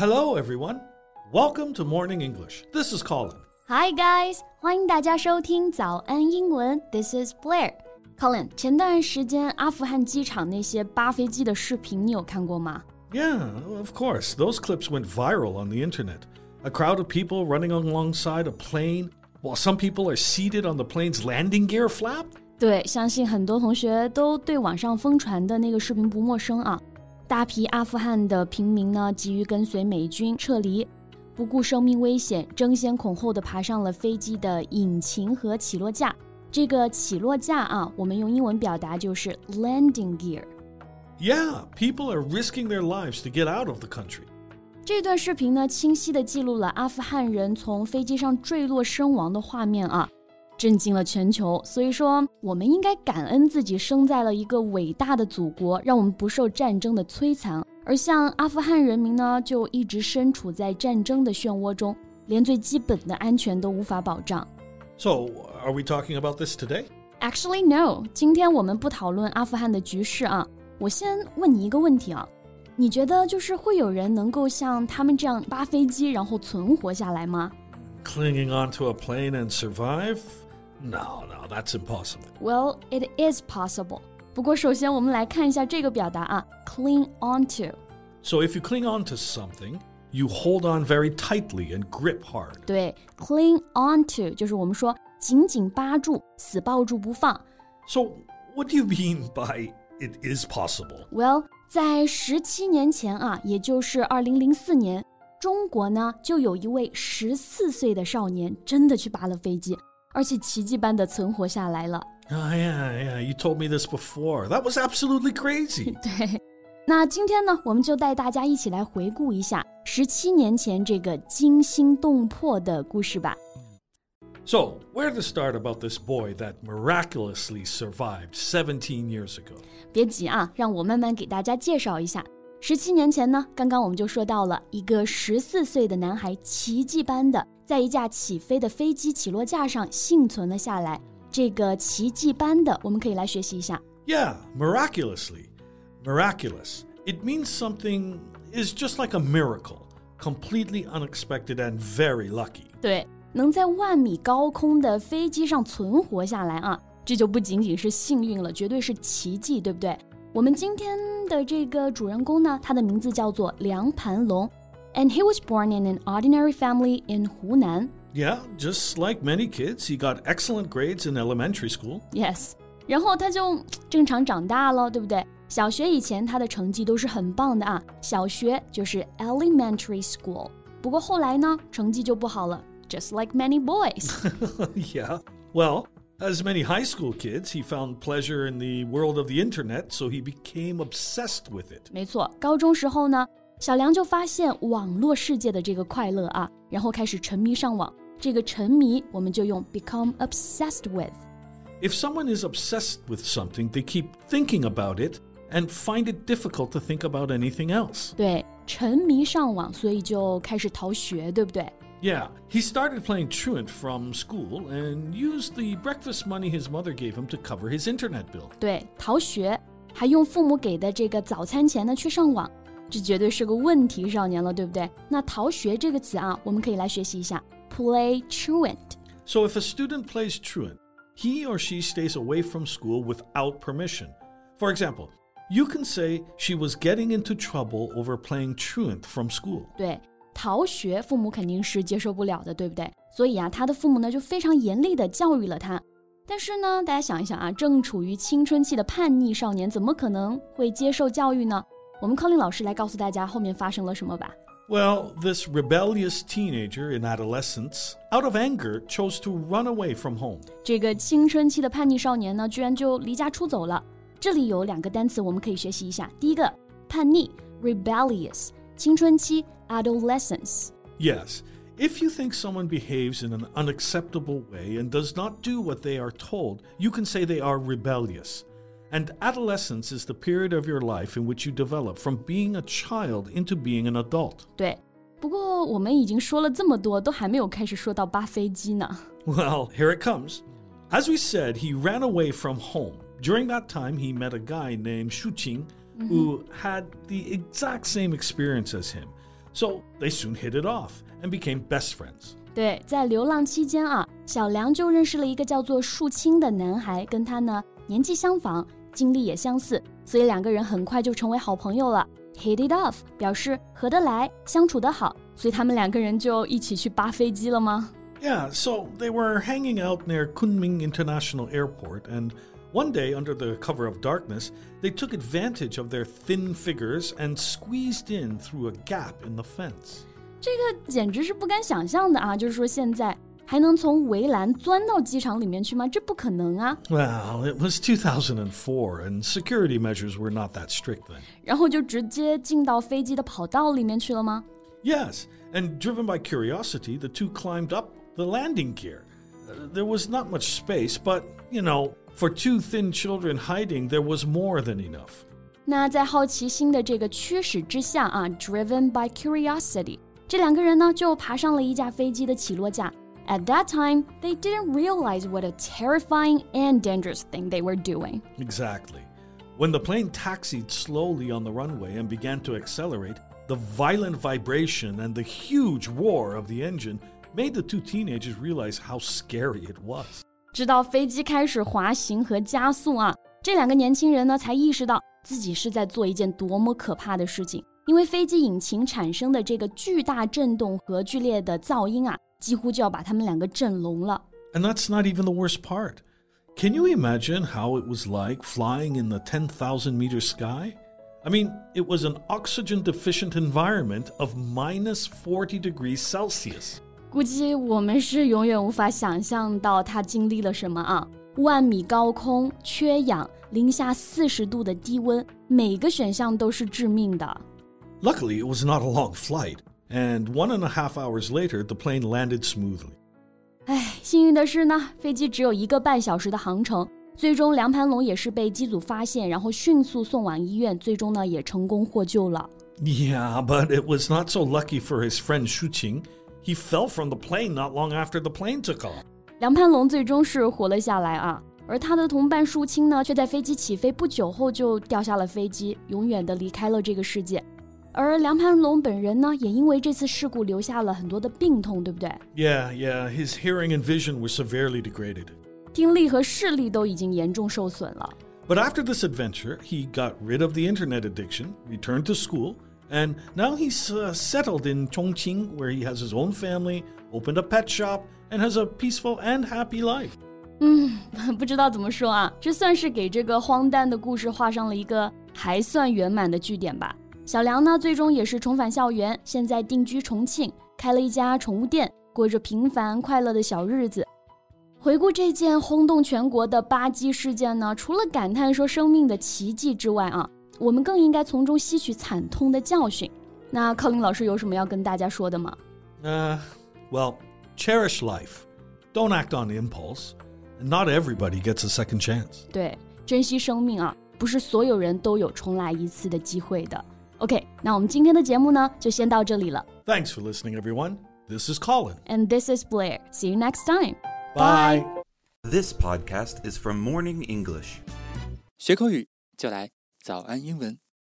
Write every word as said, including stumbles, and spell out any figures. Hello, everyone. Welcome to Morning English. This is Colin. Hi, guys. 欢迎大家收听早安英文。This is Blair. Colin, 前段时间阿富汗机场那些扒飞机的视频，你有看过吗？ Yeah, of course. Those clips went viral on the internet. A crowd of people running alongside a plane, while some people are seated on the plane's landing gear flap. 对，相信很多同学都对网上疯传的那个视频不陌生啊。大批阿富汗的平民呢，急于跟随美军撤离，不顾生命危险，争先恐后地爬上了飞机的引擎和起落架。这个起落架啊，我们用英文表达就是 landing gear。Yeah, people are risking their lives to get out of the country. 这段视频呢，清晰地记录了阿富汗人从飞机上坠落身亡的画面啊。震惊了全球，所以说我们应该感恩自己生在了一个伟大的祖国，让我们不受战争的摧残。而像阿富汗人民呢，就一直身处在战争的漩涡中，连最基本的安全都无法保障。So, are we talking about this today? Actually, no. 今天我们不讨论阿富汗的局势啊。我先问你一个问题啊，你觉得就是会有人能够像他们这样扒飞机然后存活下来吗？ Clinging onto a plane and survive?No, no, that's impossible. Well, it is possible. 不过首先我们来看一下这个表达啊 cling onto. So if you cling onto something, you hold on very tightly and grip hard. 对 cling onto 就是我们说紧紧扒住，死抱住不放。So what do you mean by it is possible? Well, 在十七年前啊，也就是二零零四年，中国呢就有一位十四岁的少年真的去扒了飞机。而且奇迹般的存活下来了。Oh, yeah, yeah, you told me this before. That was absolutely crazy. 对，那今天呢，我们就带大家一起来回顾一下十七年前这个惊心动魄的故事吧。So, where to start about this boy that miraculously survived seventeen years ago? 别急啊，让我慢慢给大家介绍一下。十七年前呢，刚刚我们就说到了一个十四岁的男孩奇迹般的在一架起飞的飞机起落架上幸存了下来。这个奇迹般的，我们可以来学习一下。Yeah, miraculously. Miraculous. It means something is just like a miracle, completely unexpected and very lucky. 对，能在万米高空的飞机上存活下来啊，这就不仅仅是幸运了，绝对是奇迹，对不对？我们今天的这个主人公呢，他的名字叫做梁盘龙。And he was born in an ordinary family in Hunan. Yeah, just like many kids, he got excellent grades in elementary school. Yes. 然后他就正常长大了，对不对？小学以前他的成绩都是很棒的啊。小学就是 elementary school. 不过后来呢，成绩就不好了。Just like many boys. Yeah. Well, as many high school kids, he found pleasure in the world of the internet, so he became obsessed with it. 没错，高中时候呢，小梁就发现网络世界的这个快乐啊，然后开始沉迷上网。这个沉迷我们就用 become obsessed with. If someone is obsessed with something, they keep thinking about it and find it difficult to think about anything else. 对，沉迷上网，所以就开始逃学，对不对？ Yeah, he started playing truant from school and used the breakfast money his mother gave him to cover his internet bill. 对，逃学，还用父母给的这个早餐钱呢去上网。这绝对是个问题少年了，对不对？那逃学这个词啊，我们可以来学习一下 play truant. So if a student plays truant, he or she stays away from school without permission. For example, you can say she was getting into trouble over playing truant from school. 对，逃学父母肯定是接受不了的，对不对？所以啊，他的父母呢就非常严厉的教育了他。但是呢，大家想一想啊，正处于青春期的叛逆少年，怎么可能会接受教育呢？我们 Colin 老师来告诉大家后面发生了什么吧。 Well, this rebellious teenager in adolescence, out of anger, chose to run away from home. 这个青春期的叛逆少年呢，居然就离家出走了。这里有两个单词我们可以学习一下。第一个，叛逆 rebellious, 青春期 adolescence. Yes, if you think someone behaves in an unacceptable way and does not do what they are told, you can say they are rebellious.And adolescence is the period of your life in which you develop from being a child into being an adult. 对，不过我们已经说了这么多，都还没有开始说到扒飞机呢。Well, here it comes. As we said, he ran away from home. During that time, he met a guy named Shu Qing, who had the exact same experience as him. So they soon hit it off and became best friends. 对，在流浪期间啊，小梁就认识了一个叫做树青的男孩，跟他呢年纪相仿，经历也相似，所以两个人很快就成为好朋友了。Hit it off 表示合得来，相处得好，所以他们两个人就一起去扒飞机了吗？ Yeah, so they were hanging out near Kunming International Airport, and one day, under the cover of darkness, they took advantage of their thin figures and squeezed in through a gap in the fence.这个简直是不敢想象的啊！就是说，现在还能从围栏钻到机场里面去吗？这不可能啊 ！Well, it was two thousand four, and security measures were not that strict then. 然后就直接进到飞机的跑道里面去了吗 ？Yes, and driven by curiosity, the two climbed up the landing gear. There was not much space, but you know, for two thin children hiding, there was more than enough. 那在好奇心的这个驱使之下啊 ，driven by curiosity.这两个人呢就爬上了一架飞机的起落架。At that time, they didn't realize what a terrifying and dangerous thing they were doing. Exactly. When the plane taxied slowly on the runway and began to accelerate, the violent vibration and the huge roar of the engine made the two teenagers realize how scary it was. 直到飞机开始滑行和加速啊，这两个年轻人呢才意识到自己是在做一件多么可怕的事情。因为飞机引擎产生的这个巨大震动和剧烈的噪音啊，几乎就要把他们两个震聋了。And that's not even the worst part. Can you imagine how it was like flying in the ten thousand meter sky? I mean, it was an oxygen-deficient environment of minus forty degrees Celsius. 估计我们是永远无法想象到他经历了什么啊！万米高空，缺氧，零下四十度的低温，每个选项都是致命的。Luckily, it was not a long flight, and one and a half hours later, the plane landed smoothly. 唉，幸运的是呢，飞机只有一个半小时的航程。最终，梁盘龙也是被机组发现，然后迅速送往医院，最终呢也成功获救了。Yeah, but it was not so lucky for his friend Shu Qing. He fell from the plane not long after the plane took off. 梁盘龙最终是活了下来啊，而他的同伴舒清呢，却在飞机起飞不久后就掉下了飞机，永远的离开了这个世界。而梁盘龙本人呢，也因为这次事故留下了很多的病痛，对不对 ？Yeah, yeah, his hearing and vision were severely degraded. 听力和视力都已经严重受损了。But after this adventure, he got rid of the internet addiction, returned to school, and now he's uh, settled in Chongqing, where he has his own family, opened a pet shop, and has a peaceful and happy life. 嗯，不知道怎么说啊，这算是给这个荒诞的故事画上了一个还算圆满的句点吧。小梁呢，最终也是重返校园，现在定居重庆，开了一家宠物店，过着平凡快乐的小日子。回顾这件轰动全国的扒鸡事件呢，除了感叹说生命的奇迹之外啊，我们更应该从中吸取惨痛的教训。那Colin老师有什么要跟大家说的吗？呃、uh, well, cherish life, don't act on impulse, and not everybody gets a second chance. 对，珍惜生命啊，不是所有人都有重来一次的机会的。OK, 那我们今天的节目呢，就先到这里了。Thanks for listening, everyone. This is Colin. And this is Blair. See you next time. Bye. This podcast is from Morning English. 学口语就来早安英文。